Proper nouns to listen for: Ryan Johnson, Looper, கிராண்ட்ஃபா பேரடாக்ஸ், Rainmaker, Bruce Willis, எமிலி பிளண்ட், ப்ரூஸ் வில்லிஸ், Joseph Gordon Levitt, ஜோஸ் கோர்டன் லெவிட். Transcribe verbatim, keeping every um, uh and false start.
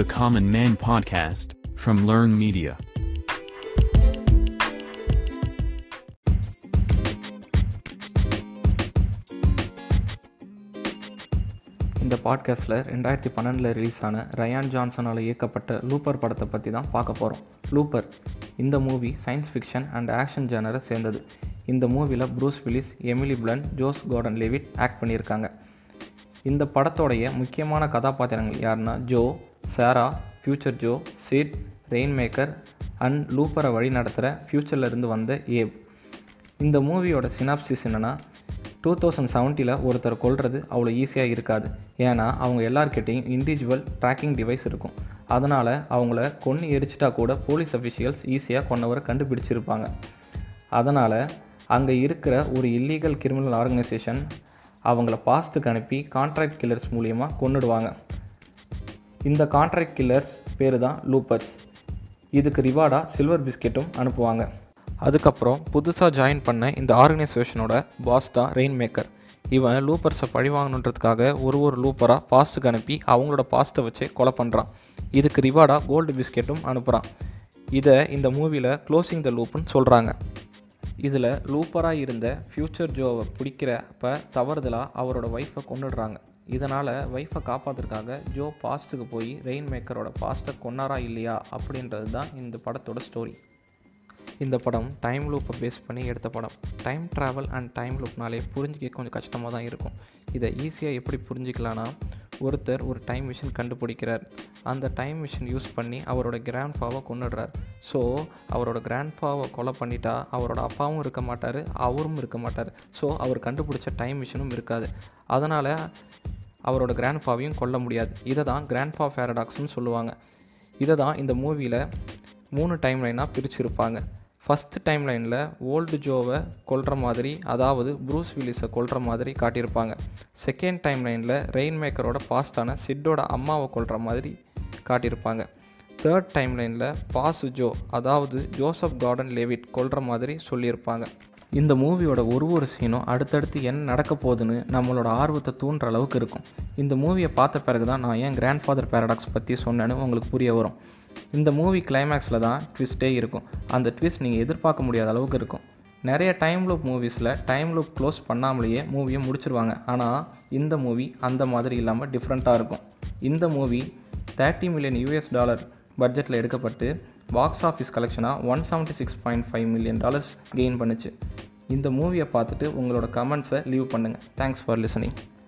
The Common Man Podcast, from Learn Media. இந்த பாட்காஸ்ட்டில் ரெண்டாயிரத்தி பன்னெண்டில் ரிலீஸ் ஆன ரயான் ஜான்சனால் இயக்கப்பட்ட லூப்பர் படத்தை பற்றி தான் பார்க்க போகிறோம். லூப்பர் இந்த movie science fiction and action ஜானரை சேர்ந்தது. இந்த மூவியில் ப்ரூஸ் வில்லிஸ், எமிலி பிளண்ட், ஜோஸ் கோர்டன் லெவிட் act பண்ணியிருக்காங்க. இந்த படத்தோடைய முக்கியமான கதாபாத்திரங்கள் யாருன்னா Joe, Sara, future Joe, Cid, ரெயின்மேக்கர் and லூப்பரை வழி நடத்துகிற ஃப்யூச்சர்லேருந்து வந்த ஏப். இந்த மூவியோட சினாப்சிஸ் என்னென்னா, டூ தௌசண்ட் செவன்ட்டியில் ஒருத்தர் கொல்வது அவ்வளோ ஈஸியாக இருக்காது. ஏன்னா அவங்க எல்லார்கிட்டையும் இண்டிவிஜுவல் ட்ராக்கிங் டிவைஸ் இருக்கும். அதனால் அவங்கள கொன்று எரிச்சிட்டா கூட போலீஸ் அஃபிஷியல்ஸ் ஈஸியாக கொன்னவரை கண்டுபிடிச்சிருப்பாங்க. அதனால் அங்கே இருக்கிற ஒரு இல்லீகல் கிரிமினல் ஆர்கனைசேஷன் அவங்கள பாஸ்ட்டுக்கு அனுப்பி கான்ட்ராக்ட் கில்லர்ஸ் மூலமா கொன்னுடுவாங்க. இந்த கான்ட்ராக்ட் கில்லர்ஸ் பேர் தான் லூப்பர்ஸ். இதுக்கு ரிவார்டாக சில்வர் பிஸ்கெட்டும் அனுப்புவாங்க. அதுக்கப்புறம் புதுசாக ஜாயின் பண்ண இந்த ஆர்கனைசேஷனோட பாஸ் தான் ரெயின்மேக்கர். இவன் லூப்பர்ஸை பழிவாங்கணுன்றதுக்காக ஒரு ஒரு லூப்பராக பாஸ்ட்டுக்கு அனுப்பி அவங்களோட பாஸ்ட்டை வச்சு கொலை பண்ணுறான். இதுக்கு ரிவார்டாக கோல்டு பிஸ்கெட்டும் அனுப்புகிறான். இதை இந்த மூவியில் க்ளோசிங் த லூப்புன்னு சொல்கிறாங்க. இதில் லூப்பராக இருந்த ஃப்யூச்சர் ஜோவை பிடிக்கிறப்ப தவறுதலாக அவரோட ஒய்ஃபை கொண்டுடுறாங்க. இதனால் ஒய்ஃபை காப்பாற்றுறதுக்காக ஜோ பாஸ்ட்டுக்கு போய் ரெயின்மேக்கரோட பாஸ்ட்டை கொன்னாரா இல்லையா அப்படின்றது தான் இந்த படத்தோட ஸ்டோரி. இந்த படம் டைம் லூப்பை பேஸ் பண்ணி எடுத்த படம். டைம் ட்ராவல் அண்ட் டைம் லூப்னாலே புரிஞ்சிக்க கொஞ்சம் கஷ்டமாக தான் இருக்கும். இதை ஈஸியாக எப்படி புரிஞ்சிக்கலான்னா, ஒருத்தர் ஒரு டைம் மிஷின் கண்டுபிடிக்கிறார். அந்த டைம் மிஷின் யூஸ் பண்ணி அவரோட கிராண்ட்ஃபாவை கொன்னுடுறார். ஸோ அவரோட கிராண்ட்ஃபாவை கொலை பண்ணிட்டா அவரோட அப்பாவும் இருக்க மாட்டார், அவரும் இருக்க மாட்டார். ஸோ அவர் கண்டுபிடிச்ச டைம் மிஷினும் இருக்காது. அதனால் அவரோட கிராண்ட்ஃபாவையும் கொல்ல முடியாது. இதை தான் கிராண்ட்ஃபா பேரடாக்ஸ்ன்னு சொல்லுவாங்க. இதை தான் இந்த மூவியில் மூணு டைம் லைனாக பிரிச்சுருப்பாங்க. ஃபஸ்ட்டு டைம் லைனில் ஓல்டு ஜோவை கொல்கிற மாதிரி, அதாவது ப்ரூஸ் வில்லிஸை கொல்கிற மாதிரி காட்டியிருப்பாங்க. செகண்ட் டைம் லைனில் ரெயின்மேக்கரோட பாஸ்டான சிட்டோட அம்மாவை கொல்கிற மாதிரி காட்டியிருப்பாங்க. தேர்ட் டைம் லைனில் பாஸ் ஜோ, அதாவது ஜோசப் கார்டன் லெவிட் கொல்கிற மாதிரி சொல்லியிருப்பாங்க. இந்த மூவியோட ஒரு ஒரு சீனும் அடுத்தடுத்து என்ன நடக்க போகுதுன்னு நம்மளோட ஆர்வத்தை தூண்டுற அளவுக்கு இருக்கும். இந்த மூவியை பார்த்த பிறகு தான் நான் ஏன் கிராண்ட்ஃபாதர் பேரடாக்ஸ் பற்றி சொன்னேன்னு உங்களுக்கு புரிய வரும். இந்த மூவி கிளைமேக்ஸில் தான் ட்விஸ்ட்டே இருக்கும். அந்த ட்விஸ்ட் நீங்கள் எதிர்பார்க்க முடியாத அளவுக்கு இருக்கும். நிறைய டைம் லூப் மூவிஸில் டைம் லூப் க்ளோஸ் பண்ணாமலேயே மூவியை முடிச்சிருவாங்க. ஆனால் இந்த மூவி அந்த மாதிரி இல்லாமல் டிஃப்ரெண்ட்டாக இருக்கும். இந்த movie thirty million US dollar பட்ஜெட்டில் எடுக்கப்பட்டு பாக்ஸ் ஆஃபீஸ் கலெக்ஷனாக one seventy six point five million dollars gain பண்ணுச்சு. இந்த மூவியை பார்த்துட்டு உங்களோட கமெண்ட்ஸை லீவ் பண்ணுங்கள். Thanks for listening.